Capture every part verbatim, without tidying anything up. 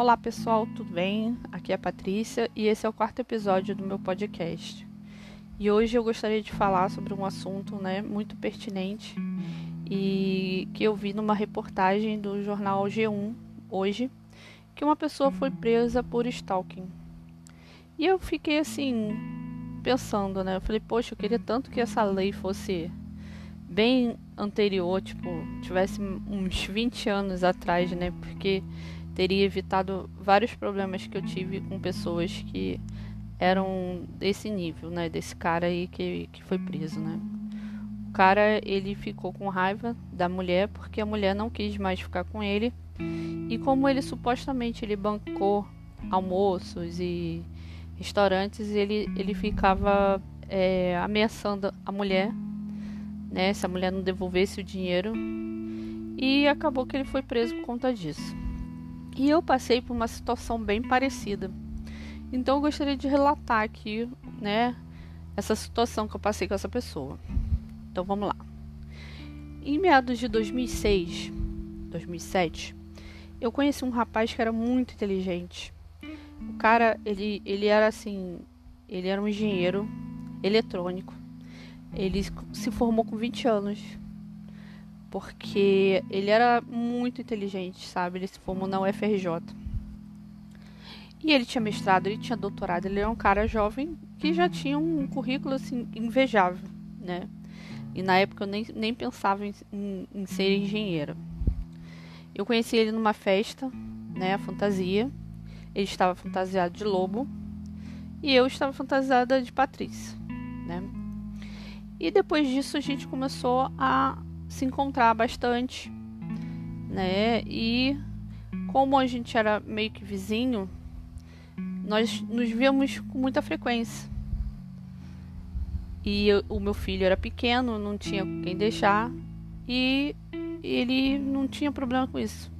Olá pessoal, tudo bem? Aqui é a Patrícia e esse é o quarto episódio do meu podcast. E hoje eu gostaria de falar sobre um assunto, né, muito pertinente e que eu vi numa reportagem do jornal G um hoje, que uma pessoa foi presa por stalking. E eu fiquei assim, pensando, né? Eu falei, poxa, eu queria tanto que essa lei fosse bem anterior, tipo, tivesse uns vinte anos atrás, né? Porque teria evitado vários problemas que eu tive com pessoas que eram desse nível, né? Desse cara aí que, que foi preso, né? O cara, ele ficou com raiva da mulher porque a mulher não quis mais ficar com ele. E como ele supostamente ele bancou almoços e restaurantes, ele, ele ficava é, ameaçando a mulher, né? Se a mulher não devolvesse o dinheiro. E acabou que ele foi preso por conta disso. E eu passei por uma situação bem parecida. Então eu gostaria de relatar aqui, né, essa situação que eu passei com essa pessoa. Então vamos lá. Em meados de dois mil e seis, dois mil e sete, eu conheci um rapaz que era muito inteligente. O cara, ele, ele era assim, ele era um engenheiro eletrônico. Ele se formou com vinte anos. Porque ele era muito inteligente, sabe? Ele se formou na U F R J. E ele tinha mestrado, ele tinha doutorado. Ele era um cara jovem que já tinha um currículo, assim, invejável, né? E na época eu nem, nem pensava em, em, em ser engenheira. Eu conheci ele numa festa, né? A fantasia. Ele estava fantasiado de lobo. E eu estava fantasiada de Patrícia, né? E depois disso a gente começou a se encontrar bastante, né? E como a gente era meio que vizinho, nós nos víamos com muita frequência. E eu, o meu filho era pequeno, não tinha quem deixar, e ele não tinha problema com isso.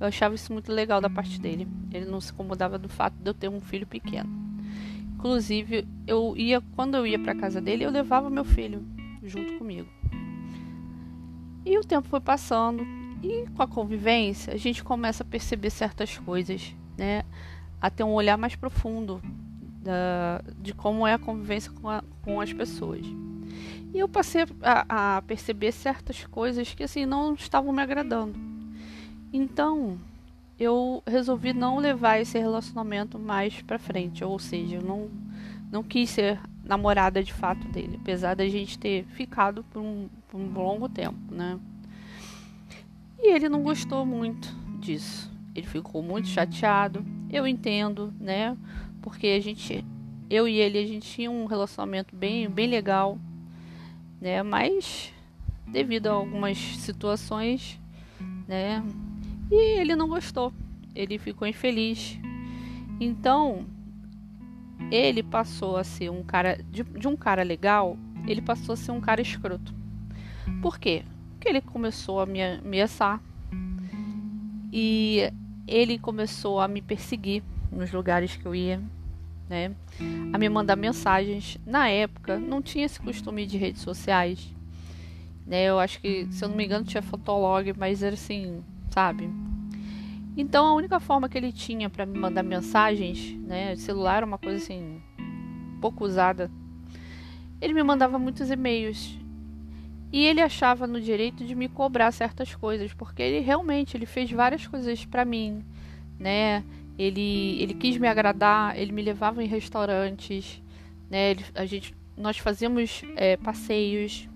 Eu achava isso muito legal da parte dele. Ele não se incomodava do fato de eu ter um filho pequeno. Inclusive, eu ia quando eu ia para casa dele, eu levava meu filho junto comigo. E o tempo foi passando e com a convivência a gente começa a perceber certas coisas, né? A ter um olhar mais profundo da, de como é a convivência com, a, com as pessoas. E eu passei a, a perceber certas coisas que assim não estavam me agradando. Então eu resolvi não levar esse relacionamento mais para frente, ou seja, eu não, não quis ser namorada de fato dele, apesar da gente ter ficado por um, por um longo tempo, né? E ele não gostou muito disso. Ele ficou muito chateado. Eu entendo, né? Porque a gente, eu e ele, a gente tinha um relacionamento bem, bem legal, né? Mas devido a algumas situações, né? E ele não gostou. Ele ficou infeliz. Então ele passou a ser um cara, de, de um cara legal, ele passou a ser um cara escroto. Por quê? Porque ele começou a me ameaçar e ele começou a me perseguir nos lugares que eu ia, né? A me mandar mensagens. Na época, não tinha esse costume de redes sociais, né? Eu acho que, se eu não me engano, tinha Fotolog, mas era assim, sabe? Então a única forma que ele tinha para me mandar mensagens, né, celular era uma coisa assim, pouco usada. Ele me mandava muitos e-mails e ele achava no direito de me cobrar certas coisas, porque ele realmente ele fez várias coisas para mim, né? Ele ele quis me agradar, ele me levava em restaurantes, né? Ele, a gente nós fazíamos é, passeios.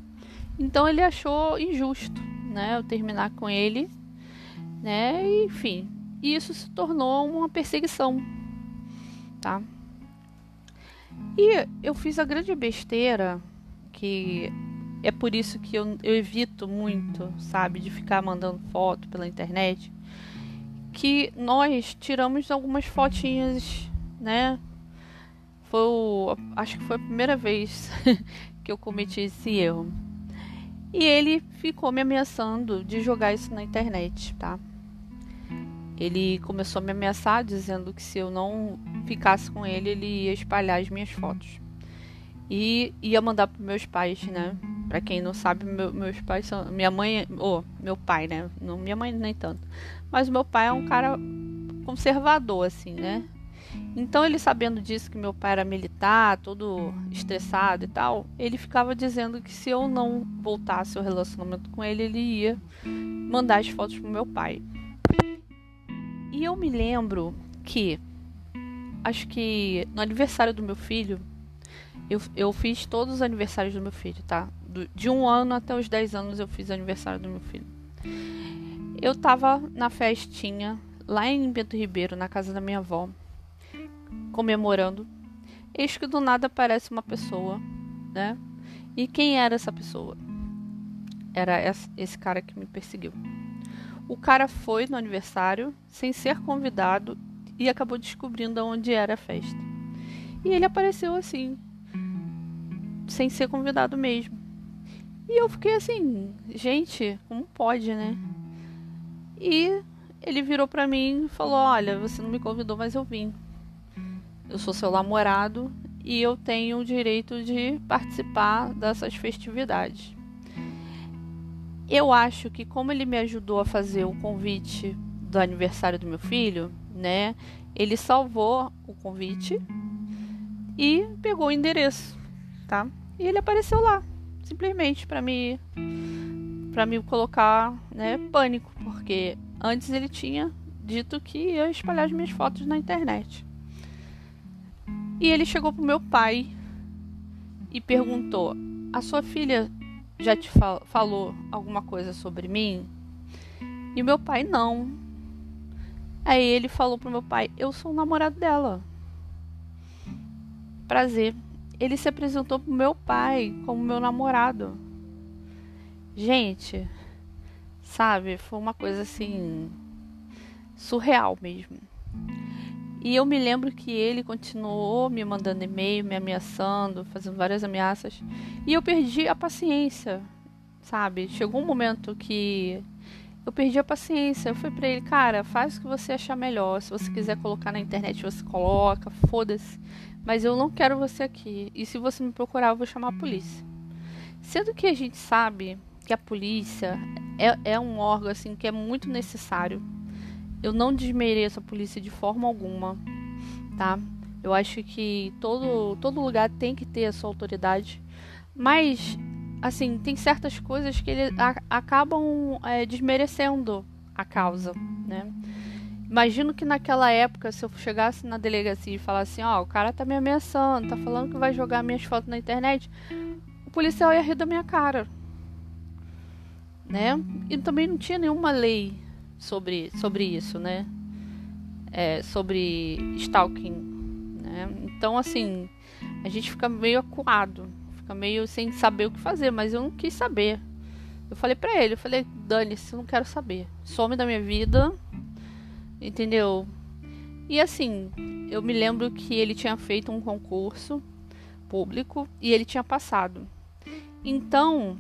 Então ele achou injusto, né? Eu terminar com ele. Né? Enfim, isso se tornou uma perseguição, tá? E eu fiz a grande besteira, que é por isso que eu, eu evito muito, sabe, de ficar mandando foto pela internet, que nós tiramos algumas fotinhas, né? Foi o, acho que foi a primeira vez que eu cometi esse erro. E ele ficou me ameaçando de jogar isso na internet, tá? Ele começou a me ameaçar dizendo que se eu não ficasse com ele, ele ia espalhar as minhas fotos. E ia mandar para meus pais, né? Para quem não sabe, meu, meus pais são... Minha mãe... Ou, oh, meu pai, né? Não, minha mãe nem tanto. Mas o meu pai é um cara conservador, assim, né? Então, ele sabendo disso, que meu pai era militar, todo estressado e tal, ele ficava dizendo que se eu não voltasse ao relacionamento com ele, ele ia mandar as fotos pro meu pai. E eu me lembro que, acho que no aniversário do meu filho, eu, eu fiz todos os aniversários do meu filho, tá? Do, de um ano até os dez anos eu fiz aniversário do meu filho. Eu tava na festinha, lá em Bento Ribeiro, na casa da minha avó, comemorando, eis que do nada aparece uma pessoa, né? E quem era essa pessoa? Era esse cara que me perseguiu. O cara foi no aniversário sem ser convidado e acabou descobrindo onde era a festa. E ele apareceu assim, sem ser convidado mesmo. E eu fiquei assim, gente, como pode, né? E ele virou pra mim e falou: olha, você não me convidou, mas eu vim. Eu sou seu namorado e eu tenho o direito de participar dessas festividades. Eu acho que como ele me ajudou a fazer o convite do aniversário do meu filho, né? Ele salvou o convite e pegou o endereço, tá? E ele apareceu lá, simplesmente para me para me colocar, né, pânico, porque antes ele tinha dito que ia espalhar as minhas fotos na internet. E ele chegou pro meu pai e perguntou: a sua filha já te fal- falou alguma coisa sobre mim? E meu pai, não. Aí ele falou pro meu pai: eu sou o namorado dela. Prazer. Ele se apresentou pro meu pai como meu namorado. Gente, sabe, foi uma coisa assim, surreal mesmo. E eu me lembro que ele continuou me mandando e-mail, me ameaçando, fazendo várias ameaças. E eu perdi a paciência, sabe? Chegou um momento que eu perdi a paciência. Eu fui pra ele: cara, faz o que você achar melhor. Se você quiser colocar na internet, você coloca, foda-se. Mas eu não quero você aqui. E se você me procurar, eu vou chamar a polícia. Sendo que a gente sabe que a polícia é, é um órgão assim, que é muito necessário. Eu não desmereço a polícia de forma alguma, tá? Eu acho que todo, todo lugar tem que ter a sua autoridade. Mas, assim, tem certas coisas que eles a, acabam é, desmerecendo a causa, né? Imagino que naquela época, se eu chegasse na delegacia e falasse assim: ó, oh, o cara tá me ameaçando, tá falando que vai jogar minhas fotos na internet, o policial ia rir da minha cara, né? E também não tinha nenhuma lei sobre, sobre isso, né? É, sobre stalking, né? Então, assim, a gente fica meio acuado, fica meio sem saber o que fazer, mas eu não quis saber. Eu falei pra ele, eu falei: dane-se, eu não quero saber. Some da minha vida, entendeu? E assim, eu me lembro que ele tinha feito um concurso público e ele tinha passado. Então,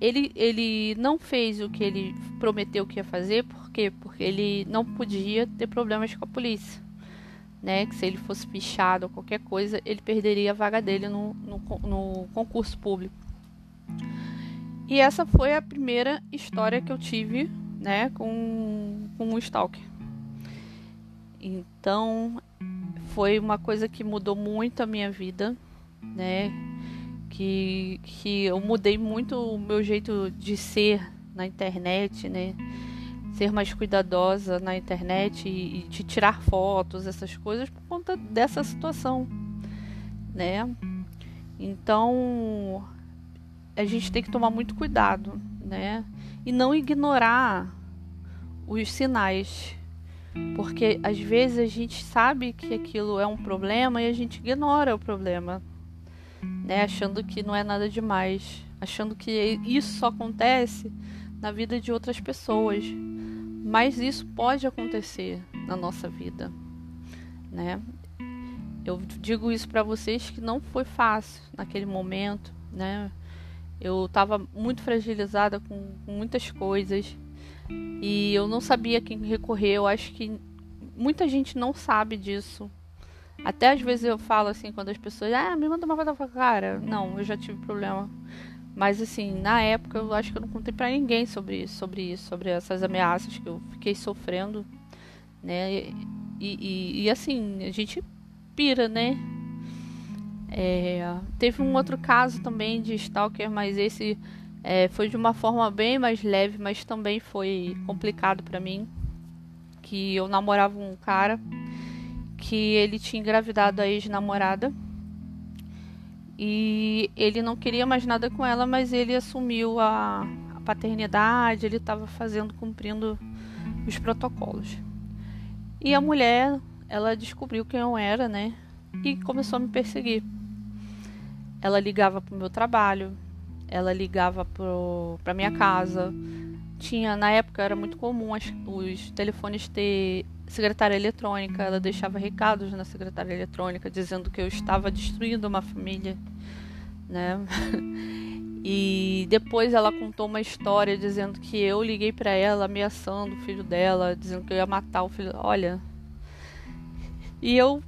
ele, ele não fez o que ele prometeu que ia fazer. Por quê? Porque ele não podia ter problemas com a polícia, né? Que se ele fosse fichado ou qualquer coisa, ele perderia a vaga dele no, no, no concurso público. E essa foi a primeira história que eu tive, né, com, com um stalker. Então, foi uma coisa que mudou muito a minha vida, né? Que, que eu mudei muito o meu jeito de ser na internet, né? Ser mais cuidadosa na internet e, e de tirar fotos, essas coisas, por conta dessa situação, né? Então, a gente tem que tomar muito cuidado, né? E não ignorar os sinais, porque às vezes a gente sabe que aquilo é um problema e a gente ignora o problema, né, achando que não é nada demais, achando que isso só acontece na vida de outras pessoas, mas isso pode acontecer na nossa vida, né? Eu digo isso para vocês que não foi fácil naquele momento, né? Eu estava muito fragilizada com, com muitas coisas e eu não sabia quem recorrer. Eu acho que muita gente não sabe disso. Até às vezes eu falo assim, quando as pessoas: ah, me manda uma foto pra cara. Não, eu já tive problema. Mas assim, na época eu acho que eu não contei pra ninguém sobre isso, sobre isso, sobre essas ameaças que eu fiquei sofrendo, né? e, e, e assim, a gente pira, né? É, teve um outro caso também de stalker, mas esse é, foi de uma forma bem mais leve, mas também foi complicado pra mim. Que eu namorava um cara que ele tinha engravidado a ex-namorada e ele não queria mais nada com ela, mas ele assumiu a, a paternidade, ele estava fazendo, cumprindo os protocolos. E a mulher, ela descobriu quem eu era, né? E começou a me perseguir. Ela ligava pro meu trabalho, ela ligava pro, pra minha casa. Tinha, na época era muito comum as, os telefones ter secretária eletrônica. Ela deixava recados na secretária eletrônica dizendo que eu estava destruindo uma família, né? E depois ela contou uma história dizendo que eu liguei pra ela ameaçando o filho dela, dizendo que eu ia matar o filho. Olha, e eu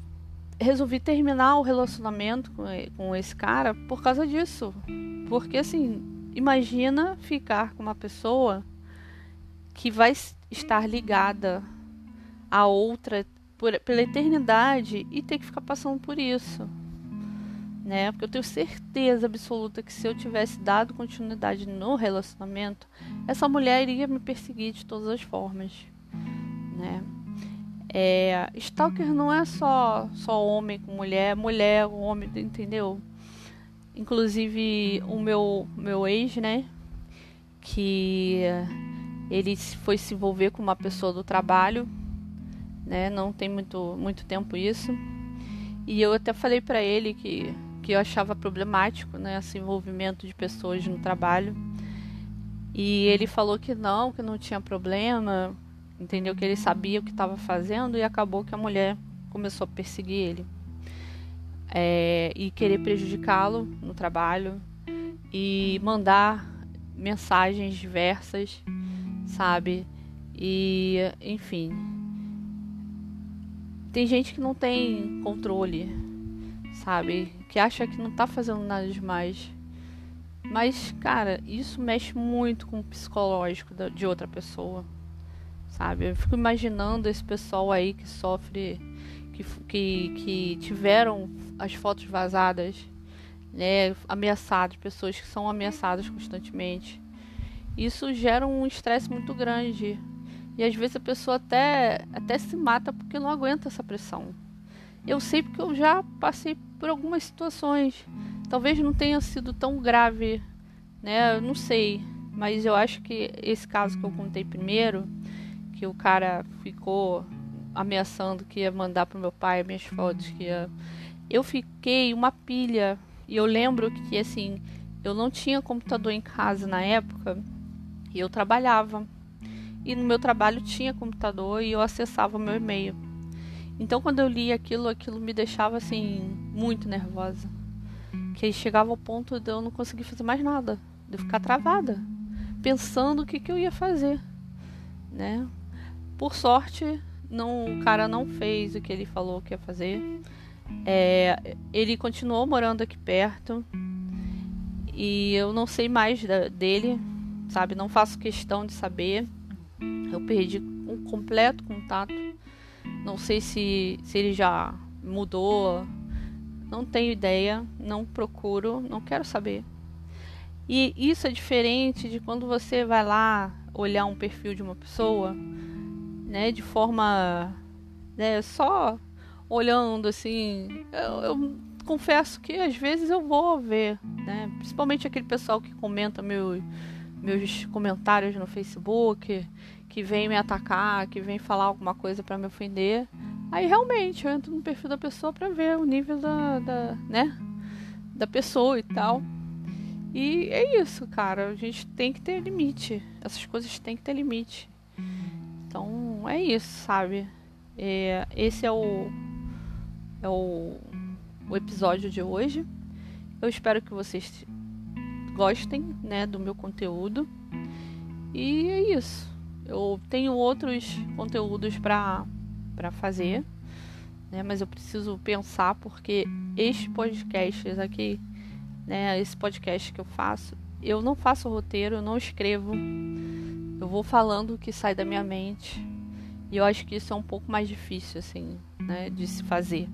resolvi terminar o relacionamento com esse cara por causa disso. Porque, assim, imagina ficar com uma pessoa que vai estar ligada a outra por, pela eternidade e ter que ficar passando por isso, né? Porque eu tenho certeza absoluta que se eu tivesse dado continuidade no relacionamento, essa mulher iria me perseguir de todas as formas, né? É, stalker não é só, só homem com mulher, mulher com homem, entendeu? Inclusive o meu, meu ex, né? Que ele foi se envolver com uma pessoa do trabalho, né? Não tem muito, muito tempo isso. E eu até falei pra ele que, que eu achava problemático, né? Esse envolvimento de pessoas no trabalho. E ele falou que não, que não tinha problema. Entendeu? Que ele sabia o que estava fazendo e acabou que a mulher começou a perseguir ele. É, e querer prejudicá-lo no trabalho. E mandar mensagens diversas, sabe? E, enfim. Tem gente que não tem controle, sabe? Que acha que não tá fazendo nada demais. Mas, cara, isso mexe muito com o psicológico de outra pessoa. Sabe, eu fico imaginando esse pessoal aí que sofre, que, que, que tiveram as fotos vazadas, né, ameaçados, pessoas que são ameaçadas constantemente. Isso gera um estresse muito grande. E às vezes a pessoa até, até se mata porque não aguenta essa pressão. Eu sei porque eu já passei por algumas situações. Talvez não tenha sido tão grave, né, eu não sei. Mas eu acho que esse caso que eu contei primeiro, que o cara ficou ameaçando que ia mandar pro meu pai minhas fotos, que ia... eu fiquei uma pilha. E eu lembro que, assim, eu não tinha computador em casa na época e eu trabalhava. E no meu trabalho tinha computador e eu acessava o meu e-mail. Então, quando eu li aquilo, aquilo me deixava, assim, muito nervosa. Que chegava ao ponto de eu não conseguir fazer mais nada, de eu ficar travada, pensando o que, que eu ia fazer, né? Por sorte, não, o cara não fez o que ele falou que ia fazer. É, ele continuou morando aqui perto. E eu não sei mais da, dele, sabe? Não faço questão de saber. Eu perdi um completo contato. Não sei se, se ele já mudou. Não tenho ideia. Não procuro. Não quero saber. E isso é diferente de quando você vai lá olhar um perfil de uma pessoa, né, de forma, né, só olhando assim. Eu, eu confesso que às vezes eu vou ver, né, principalmente aquele pessoal que comenta meu, meus comentários no Facebook, que vem me atacar, que vem falar alguma coisa para me ofender. Aí realmente eu entro no perfil da pessoa para ver o nível da, da, né, da pessoa e tal. E é isso, cara. A gente tem que ter limite. Essas coisas tem que ter limite. Então, é isso, sabe? É, esse é o, é o, o episódio de hoje. Eu espero que vocês gostem, né, do meu conteúdo. E é isso. Eu tenho outros conteúdos pra, pra fazer, né, mas eu preciso pensar porque este podcast aqui... Né, esse podcast que eu faço, eu não faço roteiro, eu não escrevo, eu vou falando o que sai da minha mente. E eu acho que isso é um pouco mais difícil, assim, né, de se fazer.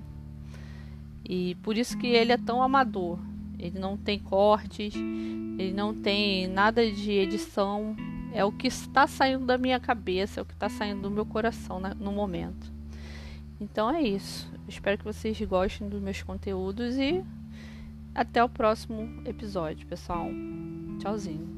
E por isso que ele é tão amador. Ele não tem cortes, ele não tem nada de edição. É o que está saindo da minha cabeça, é o que está saindo do meu coração no momento. Então é isso. Eu espero que vocês gostem dos meus conteúdos e até o próximo episódio, pessoal. Tchauzinho.